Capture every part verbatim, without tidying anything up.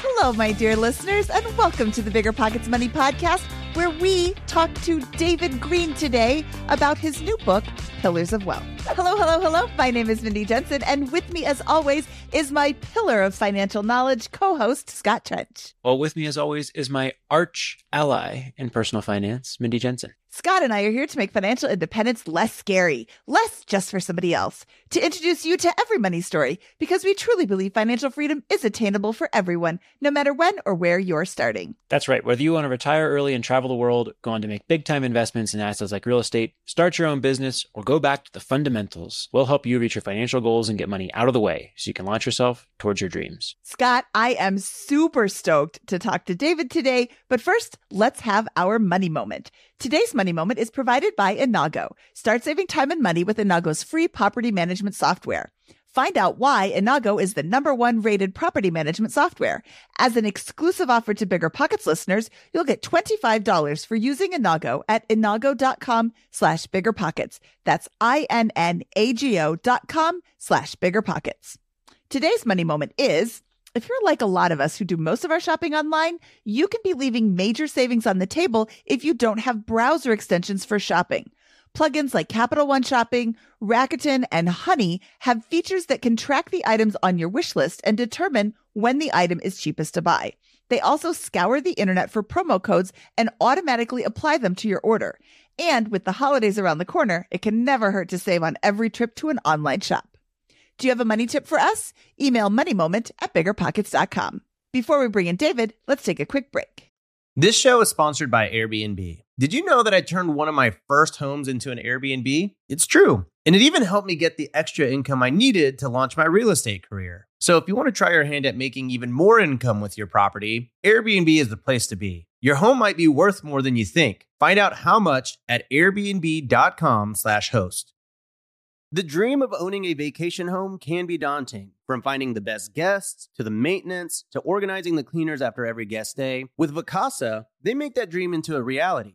Hello, my dear listeners, and welcome to the Bigger Pockets Money podcast, where we talk to David Greene today about his new book, Pillars of Wealth. Hello, hello, hello. My name is Mindy Jensen, and with me, as always, is my pillar of financial knowledge co-host, Scott Trench. Well, with me, as always, is my arch ally in personal finance, Mindy Jensen. Scott and I are here to make financial independence less scary, less just for somebody else, to introduce you to every money story, because we truly believe financial freedom is attainable for everyone, no matter when or where you're starting. That's right. Whether you want to retire early and travel the world, go on to make big-time investments in assets like real estate, start your own business, or go back to the fundamentals, we'll help you reach your financial goals and get money out of the way so you can launch yourself towards your dreams. Scott, I am super stoked to talk to David today, but first, let's have our money moment. Today's money moment is provided by Innago. Start saving time and money with Innago's free property management software. Find out why Innago is the number one rated property management software. As an exclusive offer to Bigger Pockets listeners, you'll get twenty-five dollars for using Innago at innago.com slash biggerpockets. That's I-N-N-A-G-O dot com slash biggerpockets. Today's money moment is... if you're like a lot of us who do most of our shopping online, you can be leaving major savings on the table if you don't have browser extensions for shopping. Plugins like Capital One Shopping, Rakuten, and Honey have features that can track the items on your wish list and determine when the item is cheapest to buy. They also scour the internet for promo codes and automatically apply them to your order. And with the holidays around the corner, it can never hurt to save on every trip to an online shop. Do you have a money tip for us? Email moneymoment at biggerpockets dot com. Before we bring in David, let's take a quick break. This show is sponsored by Airbnb. Did you know that I turned one of my first homes into an Airbnb? It's true. And it even helped me get the extra income I needed to launch my real estate career. So if you want to try your hand at making even more income with your property, Airbnb is the place to be. Your home might be worth more than you think. Find out how much at airbnb.com slash host. The dream of owning a vacation home can be daunting. From finding the best guests, to the maintenance, to organizing the cleaners after every guest stay, with Vacasa, they make that dream into a reality.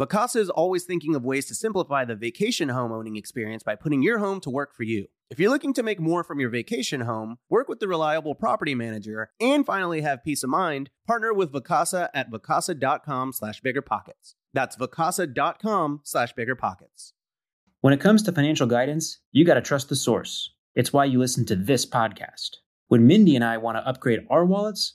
Vacasa is always thinking of ways to simplify the vacation home owning experience by putting your home to work for you. If you're looking to make more from your vacation home, work with the reliable property manager, and finally have peace of mind, partner with Vacasa at vacasa.com slash biggerpockets. That's vacasa.com slash biggerpockets. When it comes to financial guidance, you got to trust the source. It's why you listen to this podcast. When Mindy and I want to upgrade our wallets,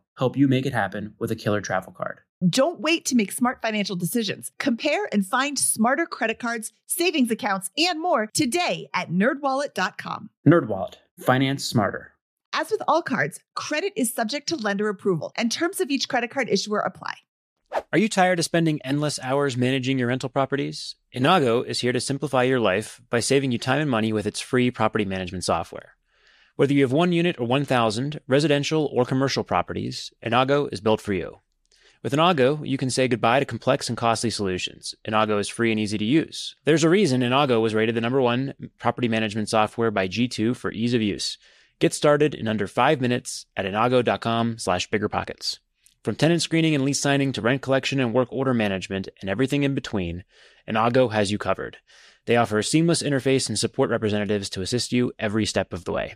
help you make it happen with a killer travel card. Don't wait to make smart financial decisions. Compare and find smarter credit cards, savings accounts, and more today at nerdwallet dot com. NerdWallet. Finance smarter. As with all cards, credit is subject to lender approval, and terms of each credit card issuer apply. Are you tired of spending endless hours managing your rental properties? Innago is here to simplify your life by saving you time and money with its free property management software. Whether you have one unit or one thousand, residential or commercial properties, Innago is built for you. With Innago, you can say goodbye to complex and costly solutions. Innago is free and easy to use. There's a reason Innago was rated the number one property management software by G two for ease of use. Get started in under five minutes at innago.com slash biggerpockets. From tenant screening and lease signing to rent collection and work order management and everything in between, Innago has you covered. They offer a seamless interface and support representatives to assist you every step of the way.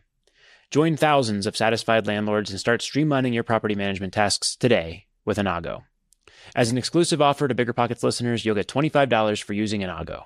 Join thousands of satisfied landlords and start streamlining your property management tasks today with Innago. As an exclusive offer to Bigger Pockets listeners, you'll get twenty-five dollars for using Innago.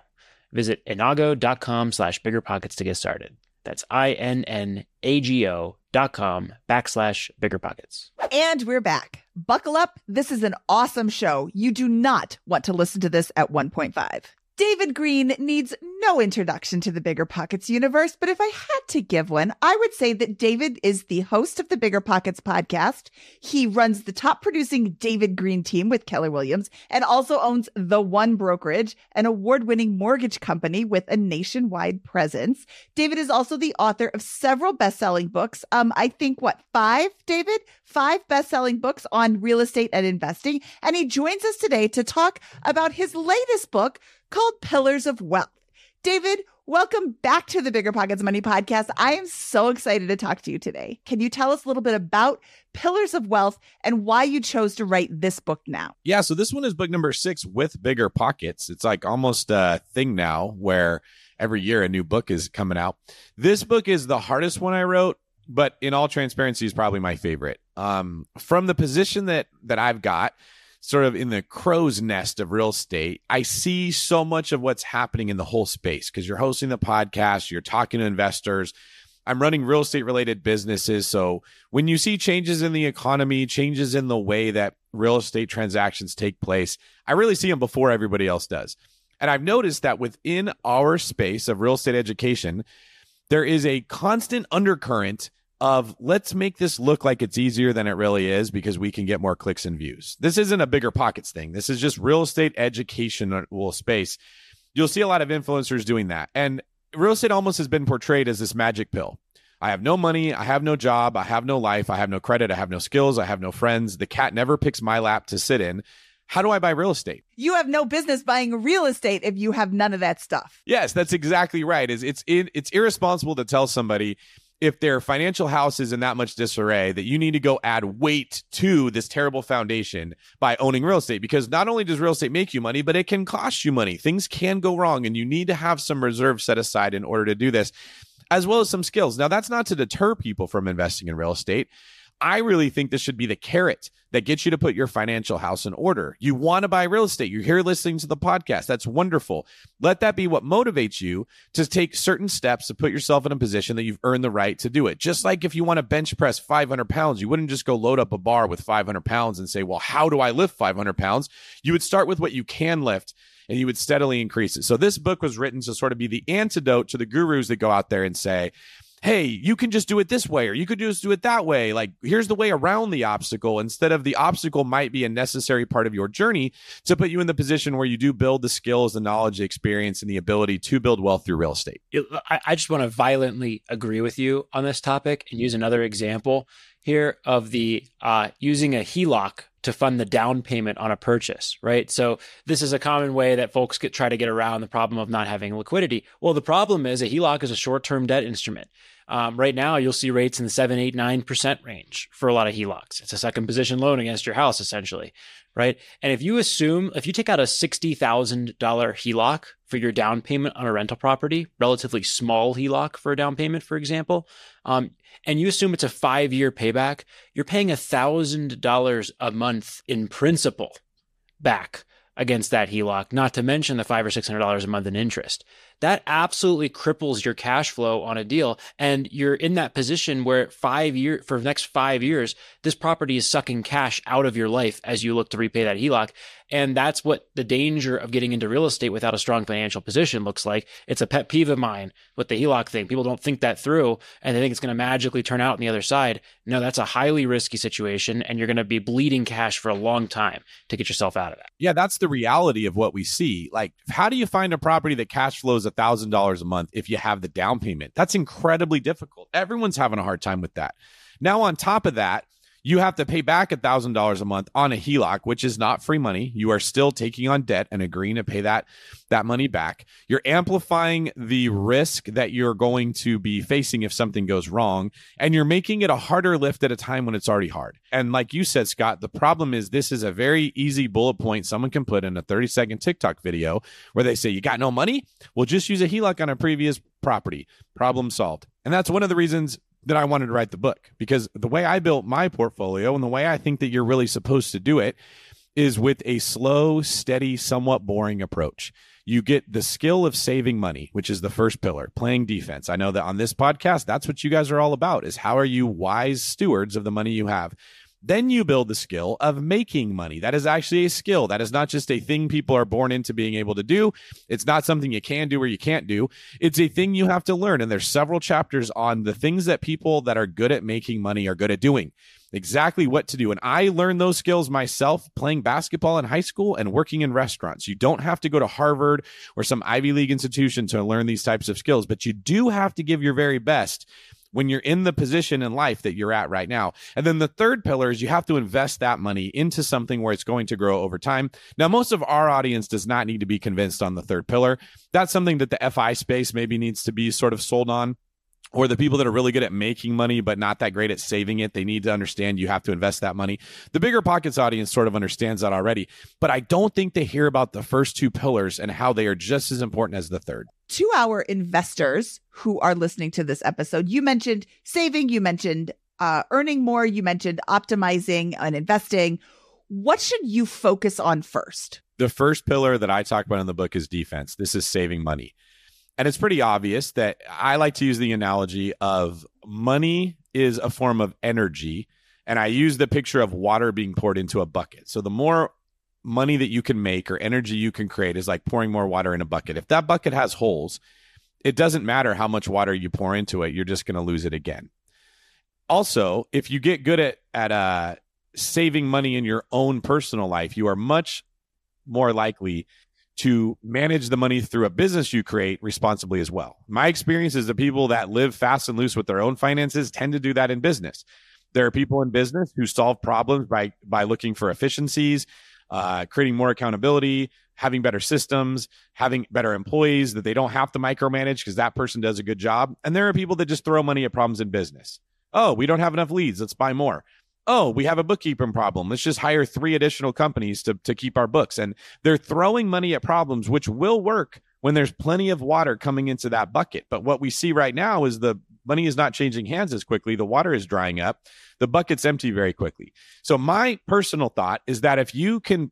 Visit innago.com slash biggerpockets to get started. That's I-N-N-A-G-O dot com backslash biggerpockets. And we're back. Buckle up. This is an awesome show. You do not want to listen to this at one point five. David Greene needs no introduction to the Bigger Pockets universe, but if I had to give one, I would say that David is the host of the Bigger Pockets podcast. He runs the top producing David Greene team with Keller Williams and also owns The One Brokerage, an award-winning mortgage company with a nationwide presence. David is also the author of several best-selling books. Um, I think, what, five, David? Five best-selling books on real estate and investing. And he joins us today to talk about his latest book, called Pillars of Wealth. David, welcome back to the Bigger Pockets Money podcast. I am so excited to talk to you today. Can you tell us a little bit about Pillars of Wealth and why you chose to write this book now? Yeah, so this one is book number six with Bigger Pockets. It's like almost a thing now where every year a new book is coming out. This book is the hardest one I wrote, but in all transparency is probably my favorite. Um, from the position that that I've got, sort of in the crow's nest of real estate, I see so much of what's happening in the whole space because you're hosting the podcast, you're talking to investors. I'm running real estate related businesses. So when you see changes in the economy, changes in the way that real estate transactions take place, I really see them before everybody else does. And I've noticed that within our space of real estate education, there is a constant undercurrent of let's make this look like it's easier than it really is because we can get more clicks and views. This isn't a Bigger Pockets thing. This is just real estate educational space. You'll see a lot of influencers doing that. And real estate almost has been portrayed as this magic pill. I have no money. I have no job. I have no life. I have no credit. I have no skills. I have no friends. The cat never picks my lap to sit in. How do I buy real estate? You have no business buying real estate if you have none of that stuff. Yes, that's exactly right. It's, it's, it's irresponsible to tell somebody if their financial house is in that much disarray, that you need to go add weight to this terrible foundation by owning real estate, because not only does real estate make you money, but it can cost you money. Things can go wrong, and you need to have some reserves set aside in order to do this, as well as some skills. Now, that's not to deter people from investing in real estate. I really think this should be the carrot that gets you to put your financial house in order. You want to buy real estate. You're here listening to the podcast. That's wonderful. Let that be what motivates you to take certain steps to put yourself in a position that you've earned the right to do it. Just like if you want to bench press five hundred pounds, you wouldn't just go load up a bar with five hundred pounds and say, well, how do I lift five hundred pounds? You would start with what you can lift and you would steadily increase it. So this book was written to sort of be the antidote to the gurus that go out there and say, hey, you can just do it this way, or you could just do it that way. Like, here's the way around the obstacle. Instead of the obstacle might be a necessary part of your journey to put you in the position where you do build the skills, the knowledge, the experience, and the ability to build wealth through real estate. I just want to violently agree with you on this topic and use another example here of the uh, using a H E L O C to fund the down payment on a purchase, right? So this is a common way that folks get, try to get around the problem of not having liquidity. Well, the problem is a H E L O C is a short-term debt instrument. Um, right now, you'll see rates in the seven, eight, nine percent range for a lot of H E L O Cs. It's a second position loan against your house, essentially, right? And if you assume, if you take out a sixty thousand dollars H E L O C for your down payment on a rental property, relatively small H E L O C for a down payment, for example, um, and you assume it's a five-year payback, you're paying one thousand dollars a month in principal back against that H E L O C, not to mention the five or six hundred dollars a month in interest. That absolutely cripples your cash flow on a deal, and you're in that position where five year for the next five years, this property is sucking cash out of your life as you look to repay that H E L O C, and that's what the danger of getting into real estate without a strong financial position looks like. It's a pet peeve of mine with the H E L O C thing. People don't think that through, and they think it's going to magically turn out on the other side. No, that's a highly risky situation, and you're going to be bleeding cash for a long time to get yourself out of that. Yeah, that's the reality of what we see. Like, how do you find a property that cash flows a thousand dollars a month if you have the down payment? That's incredibly difficult. Everyone's having a hard time with that. Now, on top of that, you have to pay back a thousand dollars a month on a H E L O C, which is not free money. You are still taking on debt and agreeing to pay that that money back. You're amplifying the risk that you're going to be facing if something goes wrong, and you're making it a harder lift at a time when it's already hard. And like you said, Scott, the problem is this is a very easy bullet point someone can put in a thirty second TikTok video where they say, you got no money? Well, just use a H E L O C on a previous property. Problem solved. And that's one of the reasons that I wanted to write the book, because the way I built my portfolio and the way I think that you're really supposed to do it is with a slow, steady, somewhat boring approach. You get the skill of saving money, which is the first pillar, playing defense. I know that on this podcast, that's what you guys are all about, is how are you wise stewards of the money you have? Then you build the skill of making money. That is actually a skill. That is not just a thing people are born into being able to do. It's not something you can do or you can't do. It's a thing you have to learn. And there's several chapters on the things that people that are good at making money are good at doing. Exactly what to do. And I learned those skills myself playing basketball in high school and working in restaurants. You don't have to go to Harvard or some Ivy League institution to learn these types of skills, but you do have to give your very best when you're in the position in life that you're at right now. And then the third pillar is you have to invest that money into something where it's going to grow over time. Now, most of our audience does not need to be convinced on the third pillar. That's something that the F I space maybe needs to be sort of sold on. Or the people that are really good at making money, but not that great at saving it, they need to understand you have to invest that money. The Bigger Pockets audience sort of understands that already, but I don't think they hear about the first two pillars and how they are just as important as the third. To our investors who are listening to this episode, you mentioned saving, you mentioned uh, earning more, you mentioned optimizing and investing. What should you focus on first? The first pillar that I talk about in the book is defense. This is saving money. And it's pretty obvious that I like to use the analogy of money is a form of energy. And I use the picture of water being poured into a bucket. So the more money that you can make or energy you can create is like pouring more water in a bucket. If that bucket has holes, it doesn't matter how much water you pour into it. You're just going to lose it again. Also, if you get good at, at uh, saving money in your own personal life, you are much more likely to manage the money through a business you create responsibly as well. My experience is that people that live fast and loose with their own finances tend to do that in business. There are people in business who solve problems by by looking for efficiencies, uh, creating more accountability, having better systems, having better employees that they don't have to micromanage because that person does a good job. And there are people that just throw money at problems in business. Oh, we don't have enough leads. Let's buy more. Oh, we have a bookkeeping problem. Let's just hire three additional companies to, to keep our books. And they're throwing money at problems, which will work when there's plenty of water coming into that bucket. But what we see right now is the money is not changing hands as quickly. The water is drying up. The bucket's empty very quickly. So my personal thought is that if you can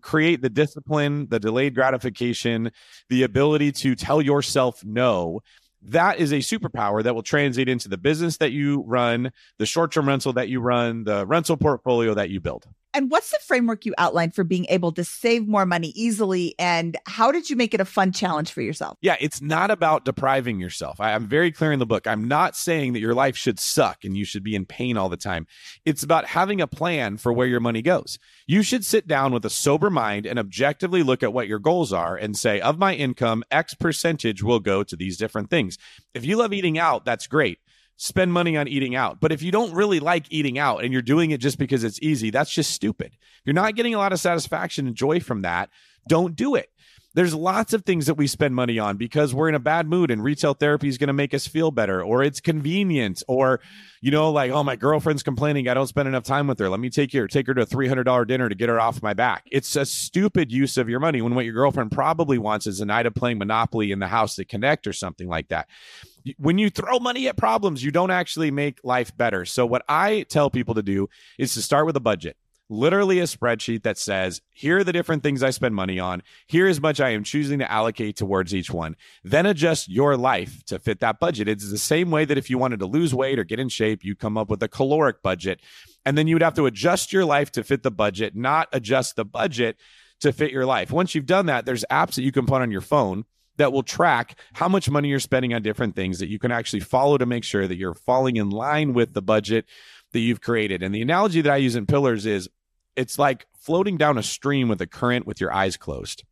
create the discipline, the delayed gratification, the ability to tell yourself no, that is a superpower that will translate into the business that you run, the short-term rental that you run, the rental portfolio that you build. And what's the framework you outlined for being able to save more money easily? And how did you make it a fun challenge for yourself? Yeah, it's not about depriving yourself. I, I'm very clear in the book. I'm not saying that your life should suck and you should be in pain all the time. It's about having a plan for where your money goes. You should sit down with a sober mind and objectively look at what your goals are and say, of my income, X percentage will go to these different things. If you love eating out, that's great. Spend money on eating out. But if you don't really like eating out and you're doing it just because it's easy, that's just stupid. You're not getting a lot of satisfaction and joy from that. Don't do it. There's lots of things that we spend money on because we're in a bad mood and retail therapy is going to make us feel better, or it's convenient, or, you know, like, oh, my girlfriend's complaining. I don't spend enough time with her. Let me take her, take her to a three hundred dollars dinner to get her off my back. It's a stupid use of your money when what your girlfriend probably wants is a night of playing Monopoly in the house at Connect or something like that. When you throw money at problems, you don't actually make life better. So what I tell people to do is to start with a budget. Literally a spreadsheet that says, here are the different things I spend money on. Here is much I am choosing to allocate towards each one. Then adjust your life to fit that budget. It's the same way that if you wanted to lose weight or get in shape, you come up with a caloric budget. And then you would have to adjust your life to fit the budget, not adjust the budget to fit your life. Once you've done that, there's apps that you can put on your phone that will track how much money you're spending on different things that you can actually follow to make sure that you're falling in line with the budget that you've created. And the analogy that I use in Pillars is it's like floating down a stream with a current with your eyes closed.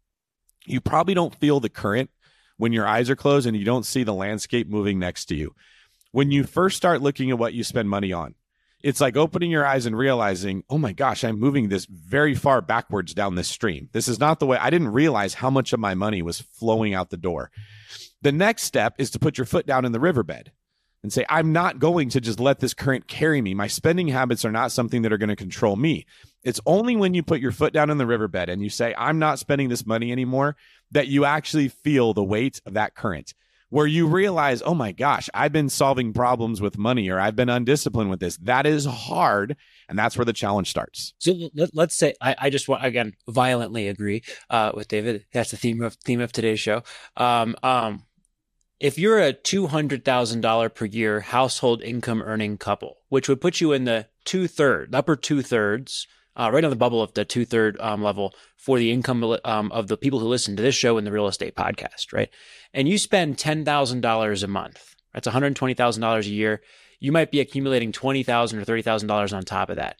You probably don't feel the current when your eyes are closed and you don't see the landscape moving next to you. When you first start looking at what you spend money on, it's like opening your eyes and realizing, oh my gosh, I'm moving this very far backwards down this stream. This is not the way. I didn't realize how much of my money was flowing out the door. The next step is to put your foot down in the riverbed and say, I'm not going to just let this current carry me. My spending habits are not something that are going to control me. It's only when you put your foot down in the riverbed and you say, I'm not spending this money anymore, that you actually feel the weight of that current, where you realize, oh my gosh, I've been solving problems with money, or I've been undisciplined with this. That is hard. And that's where the challenge starts. So let's say, I, I just want, again, violently agree uh, with David. That's the theme of theme of today's show. Um, um, If you're a two hundred thousand dollars per year household income earning couple, which would put you in the two-thirds, upper two-thirds, uh, right on the bubble of the two-third um, level for the income um, of the people who listen to this show and the real estate podcast, right? And you spend ten thousand dollars a month. That's one hundred twenty thousand dollars a year. You might be accumulating twenty thousand dollars or thirty thousand dollars on top of that.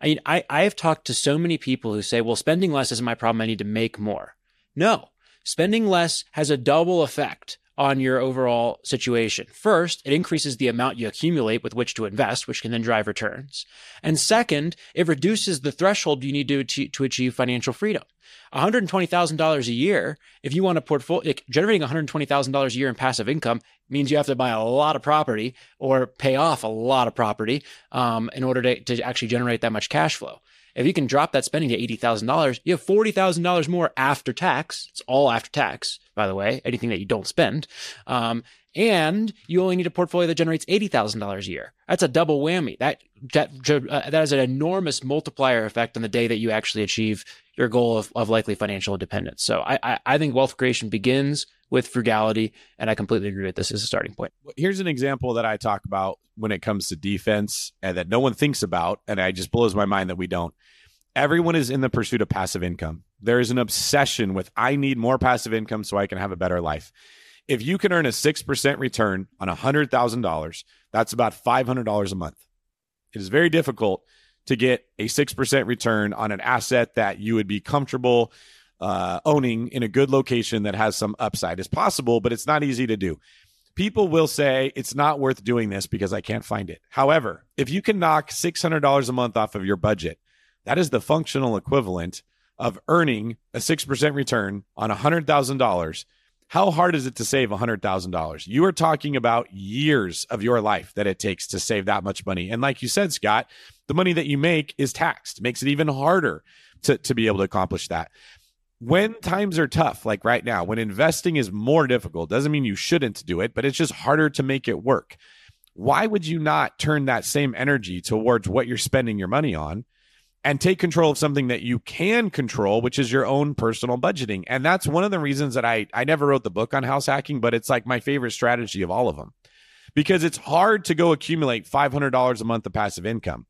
I mean, I, I have talked to so many people who say, well, spending less isn't my problem. I need to make more. No, spending less has a double effect on your overall situation. First, it increases the amount you accumulate with which to invest, which can then drive returns. And second, it reduces the threshold you need to achieve, to achieve financial freedom. one hundred twenty thousand dollars a year, if you want a portfolio, like generating one hundred twenty thousand dollars a year in passive income means you have to buy a lot of property or pay off a lot of property um, in order to, to actually generate that much cash flow. If you can drop that spending to eighty thousand dollars, you have forty thousand dollars more after tax. It's all after tax, by the way, anything that you don't spend. Um, and you only need a portfolio that generates eighty thousand dollars a year. That's a double whammy. That, that, uh, that is an enormous multiplier effect on the day that you actually achieve your goal of, of likely financial independence. So I, I, I think wealth creation begins with frugality, and I completely agree with this as a starting point. Here's an example that I talk about when it comes to defense and that no one thinks about, and it just blows my mind that we don't. Everyone is in the pursuit of passive income. There is an obsession with, I need more passive income so I can have a better life. If you can earn a six percent return on one hundred thousand dollars, that's about five hundred dollars a month. It is very difficult to get a six percent return on an asset that you would be comfortable uh, owning in a good location that has some upside. It's possible, but it's not easy to do. People will say, it's not worth doing this because I can't find it. However, if you can knock six hundred dollars a month off of your budget, that is the functional equivalent of earning a six percent return on one hundred thousand dollars. How hard is it to save one hundred thousand dollars? You are talking about years of your life that it takes to save that much money. And like you said, Scott, the money that you make is taxed. It makes it even harder to, to be able to accomplish that. When times are tough, like right now, when investing is more difficult, doesn't mean you shouldn't do it, but it's just harder to make it work. Why would you not turn that same energy towards what you're spending your money on and take control of something that you can control, which is your own personal budgeting? And that's one of the reasons that I, I never wrote the book on house hacking, but it's like my favorite strategy of all of them, because it's hard to go accumulate five hundred dollars a month of passive income.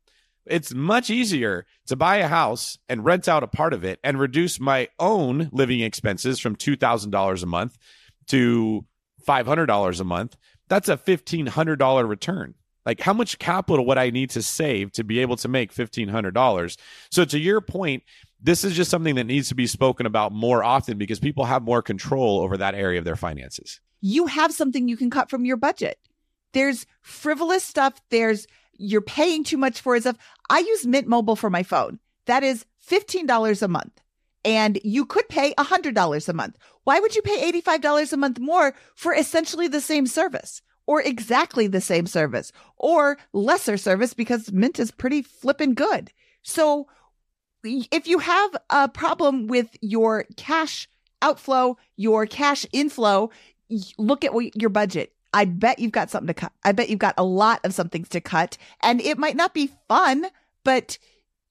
It's much easier to buy a house and rent out a part of it and reduce my own living expenses from two thousand dollars a month to five hundred dollars a month. That's a fifteen hundred dollars return. Like, how much capital would I need to save to be able to make fifteen hundred dollars? So to your point, this is just something that needs to be spoken about more often because people have more control over that area of their finances. You have something you can cut from your budget. There's frivolous stuff. There's you're paying too much for stuff. I use Mint Mobile for my phone. That is fifteen dollars a month. And you could pay one hundred dollars a month. Why would you pay eighty-five dollars a month more for essentially the same service or exactly the same service or lesser service because Mint is pretty flippin' good? So if you have a problem with your cash outflow, your cash inflow, look at what your budget. I bet you've got something to cut. I bet you've got a lot of some things to cut. And it might not be fun, but,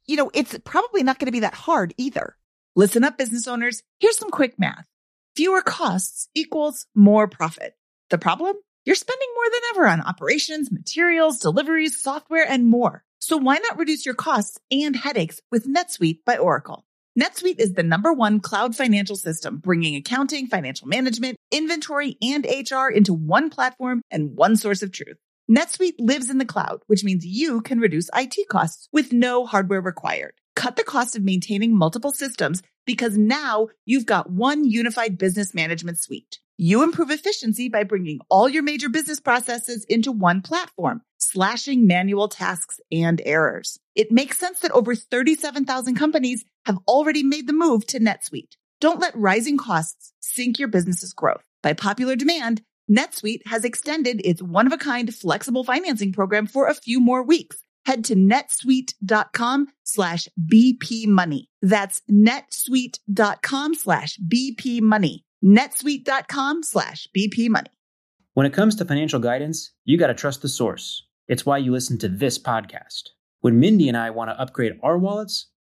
you know, it's probably not going to be that hard either. Listen up, business owners. Here's some quick math. Fewer costs equals more profit. The problem? You're spending more than ever on operations, materials, deliveries, software, and more. So why not reduce your costs and headaches with NetSuite by Oracle? NetSuite is the number one cloud financial system, bringing accounting, financial management, inventory, and H R into one platform and one source of truth. NetSuite lives in the cloud, which means you can reduce I T costs with no hardware required. Cut the cost of maintaining multiple systems because now you've got one unified business management suite. You improve efficiency by bringing all your major business processes into one platform, slashing manual tasks and errors. It makes sense that over thirty-seven thousand companies have already made the move to NetSuite. Don't let rising costs sink your business's growth. By popular demand, NetSuite has extended its one-of-a-kind flexible financing program for a few more weeks. Head to netsuite.com slash BP money. That's netsuite.com slash BP money. netsuite.com slash BP money. When it comes to financial guidance, you got to trust the source. It's why you listen to this podcast. When Mindy and I want to upgrade our wallets,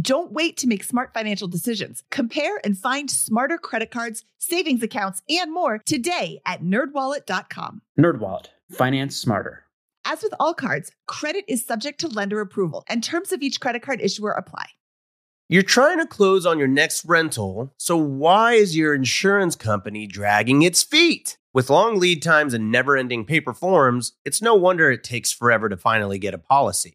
Don't wait to make smart financial decisions. Compare and find smarter credit cards, savings accounts, and more today at nerd wallet dot com. NerdWallet. Finance smarter. As with all cards, credit is subject to lender approval, and terms of each credit card issuer apply. You're trying to close on your next rental, so why is your insurance company dragging its feet? With long lead times and never-ending paper forms, it's no wonder it takes forever to finally get a policy.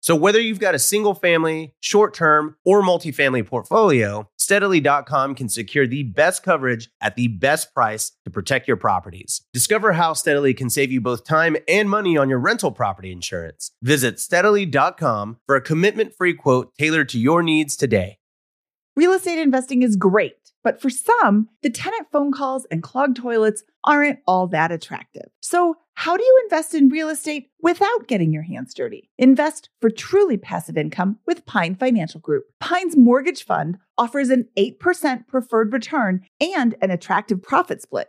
So whether you've got a single-family, short-term, or multifamily portfolio, steadily dot com can secure the best coverage at the best price to protect your properties. Discover how Steadily can save you both time and money on your rental property insurance. Visit steadily dot com for a commitment-free quote tailored to your needs today. Real estate investing is great, but for some, the tenant phone calls and clogged toilets aren't all that attractive. So how do you invest in real estate without getting your hands dirty? Invest for truly passive income with Pine Financial Group. Pine's mortgage fund offers an eight percent preferred return and an attractive profit split,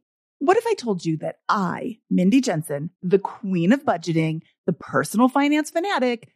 What if I told you that I, Mindy Jensen, the queen of budgeting, the personal finance fanatic,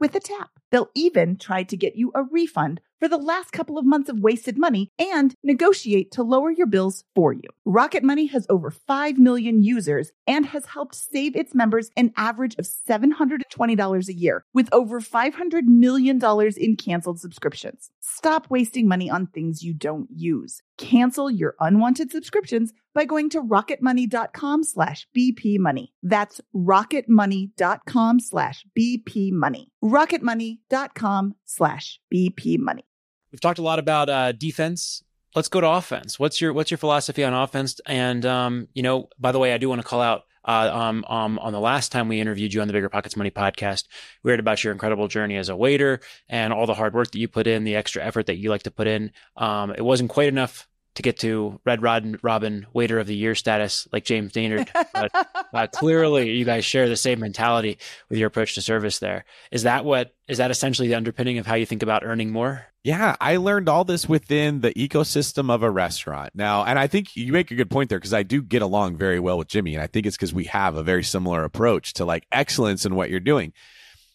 with a tap. They'll even try to get you a refund for the last couple of months of wasted money and negotiate to lower your bills for you. Rocket Money has over five million users and has helped save its members an average of seven hundred twenty dollars a year, with over five hundred million dollars in canceled subscriptions. Stop wasting money on things you don't use. Cancel your unwanted subscriptions by going to rocket money dot com slash B P money. That's rocket money dot com slash B P money. rocket money dot com slash B P money. We've talked a lot about uh, defense. Let's go to offense. What's your what's your philosophy on offense? And um, you know, by the way, I do want to call out uh, um, um, on the last time we interviewed you on the Bigger Pockets Money podcast, we heard about your incredible journey as a waiter and all the hard work that you put in, the extra effort that you like to put in. Um, it wasn't quite enough to get to Red Robin Waiter of the Year status like James Daynard. But uh, clearly you guys share the same mentality with your approach to service there. Is that what, is that essentially the underpinning of how you think about earning more? Yeah, I learned all this within the ecosystem of a restaurant. Now, and I think you make a good point there, because I do get along very well with Jimmy. And I think it's because we have a very similar approach to like excellence in what you're doing.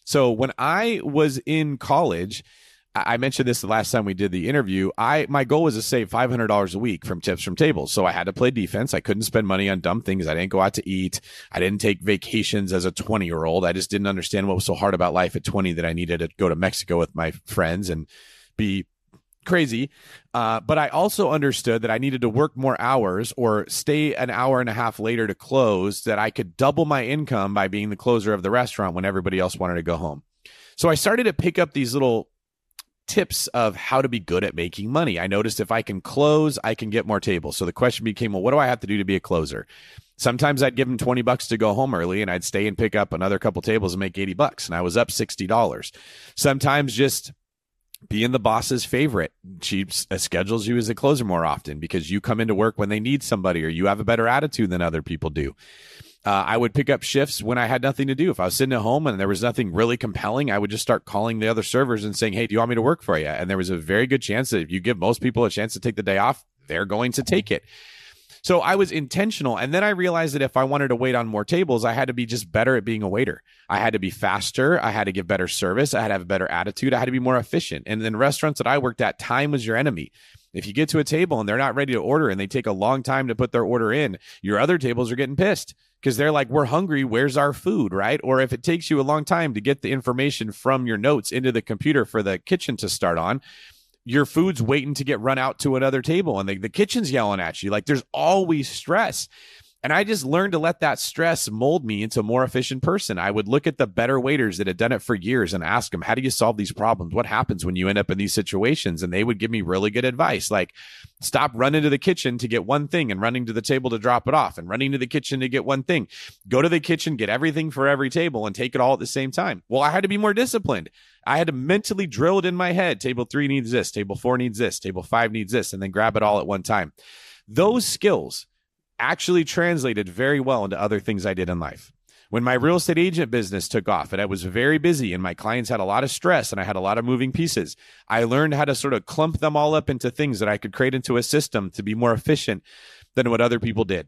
So when I was in college, I mentioned this the last time we did the interview. I my goal was to save five hundred dollars a week from tips from tables. So I had to play defense. I couldn't spend money on dumb things. I didn't go out to eat. I didn't take vacations as a twenty-year-old. I just didn't understand what was so hard about life at twenty that I needed to go to Mexico with my friends and be crazy. Uh, but I also understood that I needed to work more hours or stay an hour and a half later to close, that I could double my income by being the closer of the restaurant when everybody else wanted to go home. So I started to pick up these little tips of how to be good at making money. I noticed if I can close, I can get more tables. So the question became, well, what do I have to do to be a closer? Sometimes I'd give them twenty bucks to go home early and I'd stay and pick up another couple tables and make eighty bucks. And I was up sixty dollars. Sometimes just being the boss's favorite. She schedules you as a closer more often because you come into work when they need somebody or you have a better attitude than other people do. Uh, I would pick up shifts when I had nothing to do. If I was sitting at home and there was nothing really compelling, I would just start calling the other servers and saying, hey, do you want me to work for you? And there was a very good chance that if you give most people a chance to take the day off, they're going to take it. So I was intentional. And then I realized that if I wanted to wait on more tables, I had to be just better at being a waiter. I had to be faster. I had to give better service. I had to have a better attitude. I had to be more efficient. And in restaurants that I worked at, time was your enemy. If you get to a table and they're not ready to order and they take a long time to put their order in, your other tables are getting pissed because they're like, we're hungry. Where's our food, right? Or if it takes you a long time to get the information from your notes into the computer for the kitchen to start on, your food's waiting to get run out to another table and the, the kitchen's yelling at you. Like there's always stress. And I just learned to let that stress mold me into a more efficient person. I would look at the better waiters that had done it for years and ask them, how do you solve these problems? What happens when you end up in these situations? And they would give me really good advice, like stop running to the kitchen to get one thing and running to the table to drop it off and running to the kitchen to get one thing. Go to the kitchen, get everything for every table and take it all at the same time. Well, I had to be more disciplined. I had to mentally drill it in my head. Table three needs this, table four needs this, table five needs this, and then grab it all at one time. Those skills actually translated very well into other things I did in life. When my real estate agent business took off and I was very busy and my clients had a lot of stress and I had a lot of moving pieces, I learned how to sort of clump them all up into things that I could create into a system to be more efficient than what other people did.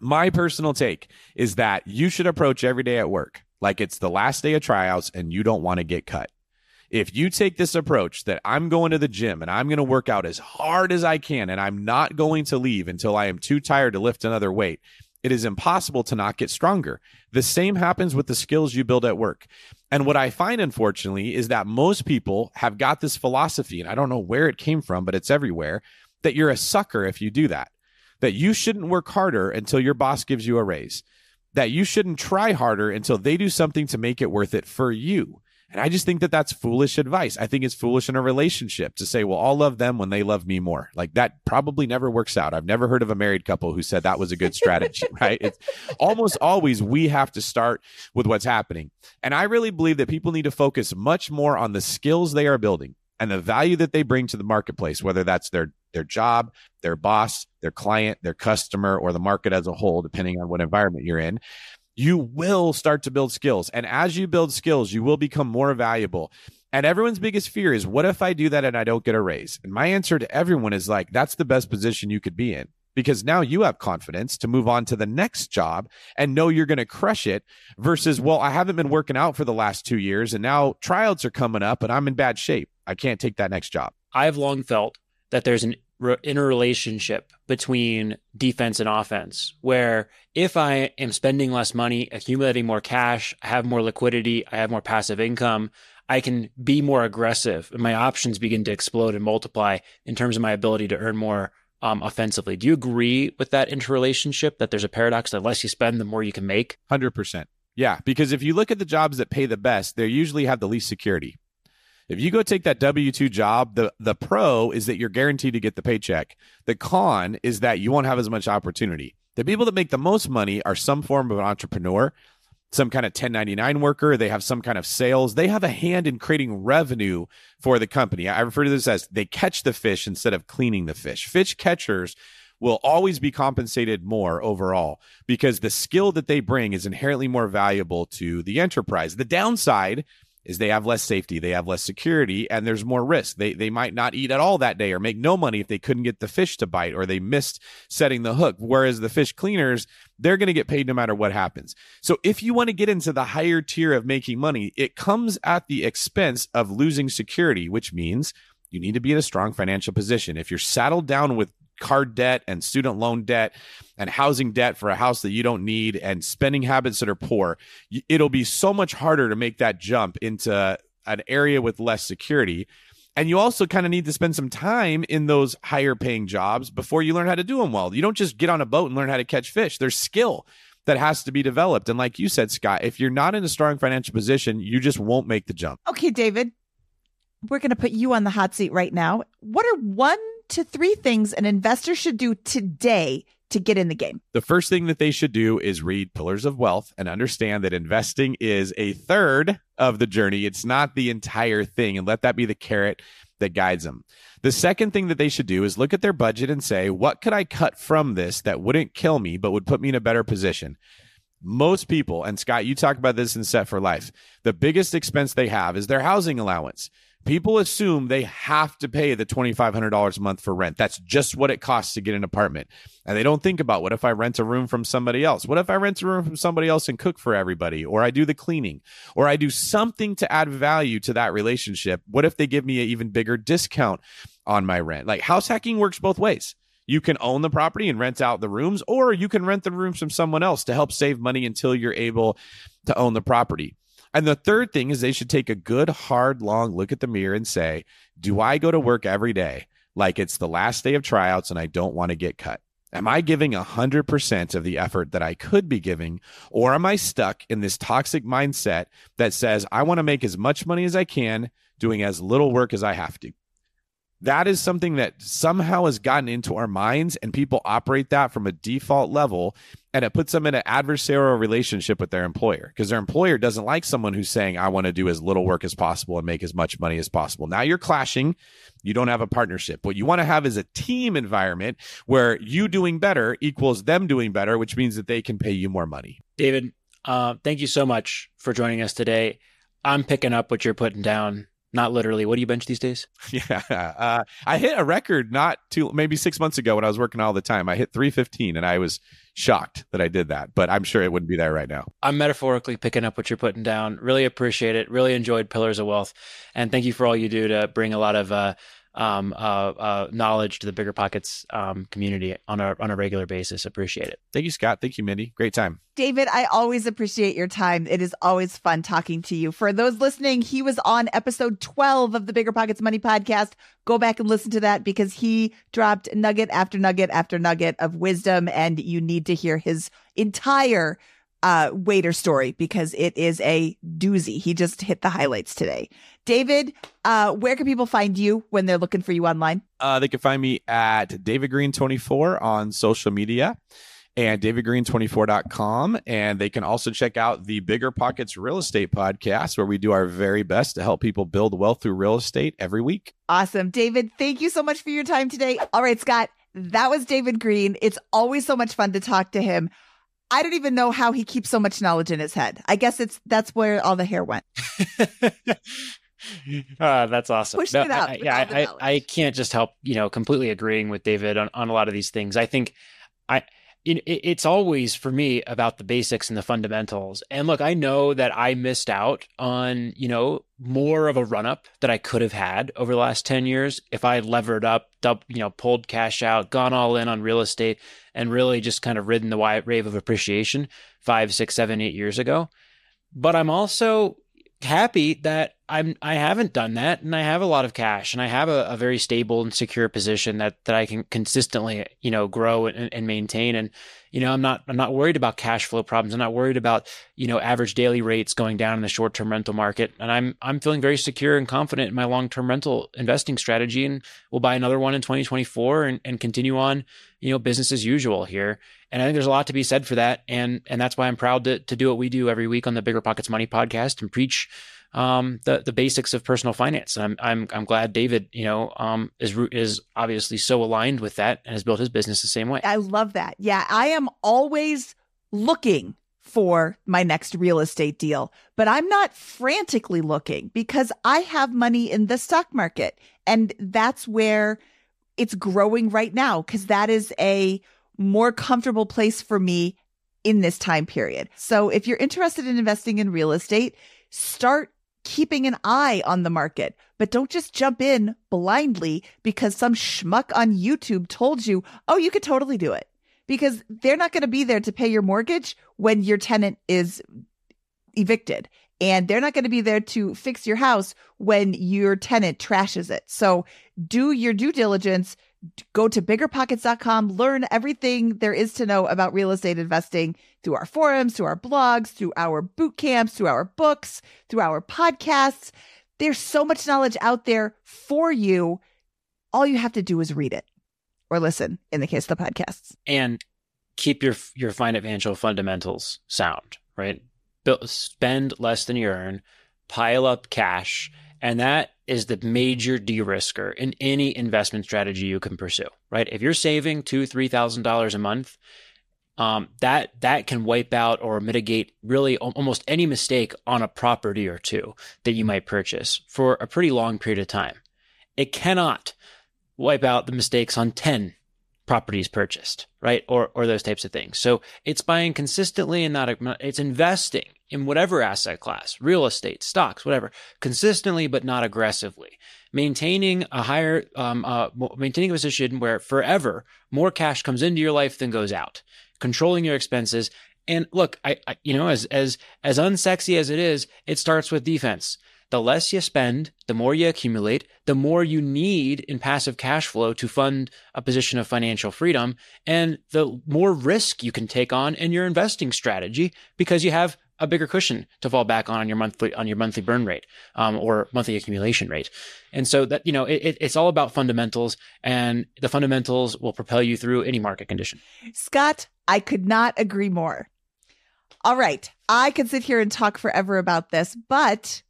My personal take is that you should approach every day at work like it's the last day of tryouts and you don't want to get cut. If you take this approach that I'm going to the gym and I'm going to work out as hard as I can and I'm not going to leave until I am too tired to lift another weight, it is impossible to not get stronger. The same happens with the skills you build at work. And what I find, unfortunately, is that most people have got this philosophy, and I don't know where it came from, but it's everywhere, that you're a sucker if you do that, that you shouldn't work harder until your boss gives you a raise, that you shouldn't try harder until they do something to make it worth it for you. And I just think that that's foolish advice. I think it's foolish in a relationship to say, well, I'll love them when they love me more. Like that probably never works out. I've never heard of a married couple who said that was a good strategy, right? It's almost always we have to start with what's happening. And I really believe that people need to focus much more on the skills they are building and the value that they bring to the marketplace, whether that's their, their job, their boss, their client, their customer, or the market as a whole, depending on what environment you're in. You will start to build skills. And as you build skills, you will become more valuable. And everyone's biggest fear is, what if I do that and I don't get a raise? And my answer to everyone is like, that's the best position you could be in, because now you have confidence to move on to the next job and know you're going to crush it versus, well, I haven't been working out for the last two years and now tryouts are coming up and I'm in bad shape. I can't take that next job. I've long felt that there's an interrelationship between defense and offense, where if I am spending less money, accumulating more cash, I have more liquidity, I have more passive income, I can be more aggressive and my options begin to explode and multiply in terms of my ability to earn more um, offensively. Do you agree with that interrelationship, that there's a paradox that the less you spend, the more you can make? one hundred percent. Yeah, because if you look at the jobs that pay the best, they usually have the least security. If you go take that W two job, the, the pro is that you're guaranteed to get the paycheck. The con is that you won't have as much opportunity. The people that make the most money are some form of an entrepreneur, some kind of ten ninety-nine worker. They have some kind of sales. They have a hand in creating revenue for the company. I refer to this as they catch the fish instead of cleaning the fish. Fish catchers will always be compensated more overall because the skill that they bring is inherently more valuable to the enterprise. The downside is they have less safety, they have less security, and there's more risk. They they might not eat at all that day or make no money if they couldn't get the fish to bite or they missed setting the hook. Whereas the fish cleaners, they're going to get paid no matter what happens. So if you want to get into the higher tier of making money, it comes at the expense of losing security, which means you need to be in a strong financial position. If you're saddled down with car debt and student loan debt and housing debt for a house that you don't need and spending habits that are poor, it'll be so much harder to make that jump into an area with less security. And you also kind of need to spend some time in those higher paying jobs before you learn how to do them well. You don't just get on a boat and learn how to catch fish. There's skill that has to be developed. And like you said, Scott, if you're not in a strong financial position, you just won't make the jump. Okay, David, we're going to put you on the hot seat right now. What are one to three things an investor should do today to get in the game? The first thing that they should do is read Pillars of Wealth and understand that investing is a third of the journey. It's not the entire thing, and let that be the carrot that guides them. The second thing that they should do is look at their budget and say, what could I cut from this that wouldn't kill me but would put me in a better position? Most people, and Scott, you talk about this in Set for Life, the biggest expense they have is their housing allowance. People assume they have to pay the twenty-five hundred dollars a month for rent. That's just what it costs to get an apartment. And they don't think about, what if I rent a room from somebody else? What if I rent a room from somebody else and cook for everybody? Or I do the cleaning? Or I do something to add value to that relationship? What if they give me an even bigger discount on my rent? Like, house hacking works both ways. You can own the property and rent out the rooms, or you can rent the rooms from someone else to help save money until you're able to own the property. And the third thing is they should take a good, hard, long look at the mirror and say, do I go to work every day like it's the last day of tryouts and I don't want to get cut? Am I giving one hundred percent of the effort that I could be giving, or am I stuck in this toxic mindset that says I want to make as much money as I can doing as little work as I have to? That is something that somehow has gotten into our minds, and people operate that from a default level, and it puts them in an adversarial relationship with their employer, because their employer doesn't like someone who's saying, I want to do as little work as possible and make as much money as possible. Now you're clashing. You don't have a partnership. What you want to have is a team environment where you doing better equals them doing better, which means that they can pay you more money. David, uh, thank you so much for joining us today. I'm picking up what you're putting down. Not literally. What do you bench these days? Yeah. Uh, I hit a record not too, maybe six months ago when I was working all the time. I hit three fifteen and I was shocked that I did that, but I'm sure it wouldn't be there right now. I'm metaphorically picking up what you're putting down. Really appreciate it. Really enjoyed Pillars of Wealth. And thank you for all you do to bring a lot of uh, um, uh, uh, knowledge to the Bigger Pockets um, community on a, on a regular basis. Appreciate it. Thank you, Scott. Thank you, Mindy. Great time. David, I always appreciate your time. It is always fun talking to you. For those listening, he was on episode twelve of the Bigger Pockets Money podcast. Go back and listen to that, because he dropped nugget after nugget after nugget of wisdom, and you need to hear his entire uh, waiter story because it is a doozy. He just hit the highlights today. David, uh, where can people find you when they're looking for you online? Uh, they can find me at David Greene twenty-four on social media. And david greene twenty-four dot com. And they can also check out the Bigger Pockets Real Estate Podcast, where we do our very best to help people build wealth through real estate every week. Awesome. David, thank you so much for your time today. All right, Scott, that was David Greene. It's always so much fun to talk to him. I don't even know how he keeps so much knowledge in his head. I guess it's that's where all the hair went. Uh, that's awesome. No, it up I, yeah, I, I, I can't just help, you know, completely agreeing with David on, on a lot of these things. I think I... It's always for me about the basics and the fundamentals. And look, I know that I missed out on, you know, more of a run up that I could have had over the last ten years if I levered up, you know, pulled cash out, gone all in on real estate, and really just kind of ridden the wide wave of appreciation five, six, seven, eight years ago. But I'm also happy that I'm I haven't done that, and I have a lot of cash, and I have a, a very stable and secure position that that I can consistently, you know, grow and, and maintain. And you know, I'm not I'm not worried about cash flow problems. I'm not worried about, you know, average daily rates going down in the short term rental market. And I'm I'm feeling very secure and confident in my long term rental investing strategy. And we'll buy another one in twenty twenty-four and, and continue on, you know, business as usual here. And I think there's a lot to be said for that. And and that's why I'm proud to to do what we do every week on the Bigger Pockets Money podcast and preach um, the the basics of personal finance. And I'm I'm I'm glad David, you know, um, is is obviously so aligned with that and has built his business the same way. I love that. Yeah, I am always looking for my next real estate deal, but I'm not frantically looking because I have money in the stock market. And that's where it's growing right now because that is a more comfortable place for me in this time period. So if you're interested in investing in real estate, start keeping an eye on the market, but don't just jump in blindly because some schmuck on YouTube told you, oh, you could totally do it. Because they're not going to be there to pay your mortgage when your tenant is evicted. And they're not going to be there to fix your house when your tenant trashes it. So do your due diligence. Go to bigger pockets dot com. Learn everything there is to know about real estate investing through our forums, through our blogs, through our boot camps, through our books, through our podcasts. There's so much knowledge out there for you. All you have to do is read it. Or listen, in the case of the podcasts. And keep your your financial fundamentals sound, right? Build, spend less than you earn, pile up cash, and that is the major de-risker in any investment strategy you can pursue, right? If you're saving two thousand dollars, three thousand dollars a month, um, that that can wipe out or mitigate really almost any mistake on a property or two that you might purchase for a pretty long period of time. It cannot wipe out the mistakes on ten properties purchased, right? Or or those types of things. So it's buying consistently and not, it's investing in whatever asset class, real estate, stocks, whatever, consistently, but not aggressively. Maintaining a higher, um, uh, maintaining a position where forever more cash comes into your life than goes out, controlling your expenses. And look, I, I you know, as, as, as unsexy as it is, it starts with defense. The less you spend, the more you accumulate, the more you need in passive cash flow to fund a position of financial freedom, and the more risk you can take on in your investing strategy because you have a bigger cushion to fall back on, on your monthly on your monthly burn rate um, or monthly accumulation rate. And so that, you know, it, it's all about fundamentals, and the fundamentals will propel you through any market condition. Scott, I could not agree more. All right. I could sit here and talk forever about this, but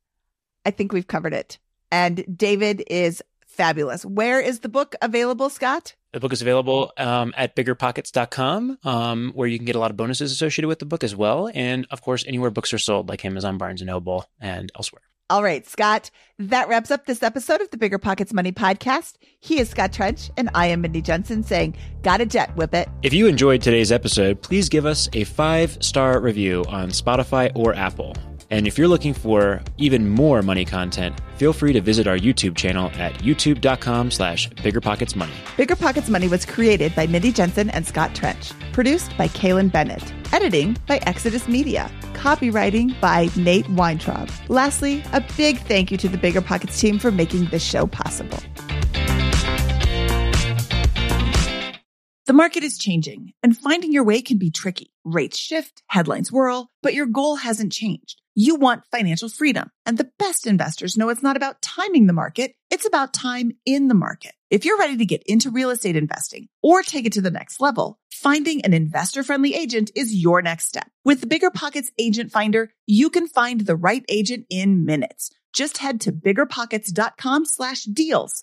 I think we've covered it. And David is fabulous. Where is the book available, Scott? The book is available um, at bigger pockets dot com, um, where you can get a lot of bonuses associated with the book as well. And of course, anywhere books are sold, like Amazon, Barnes and Noble, and elsewhere. All right, Scott, that wraps up this episode of the Bigger Pockets Money Podcast. He is Scott Trench, and I am Mindy Jensen saying, got a jet, whip it. If you enjoyed today's episode, please give us a five-star review on Spotify or Apple. And if you're looking for even more money content, feel free to visit our YouTube channel at youtube.com slash biggerpocketsmoney. Bigger Pockets Money was created by Mindy Jensen and Scott Trench. Produced by Kaylin Bennett. Editing by Exodus Media. Copywriting by Nate Weintraub. Lastly, a big thank you to the Bigger Pockets team for making this show possible. The market is changing, and finding your way can be tricky. Rates shift, headlines whirl, but your goal hasn't changed. You want financial freedom, and the best investors know it's not about timing the market, it's about time in the market. If you're ready to get into real estate investing or take it to the next level, finding an investor-friendly agent is your next step. With the Bigger Pockets Agent Finder, you can find the right agent in minutes. Just head to biggerpockets.com slash deals.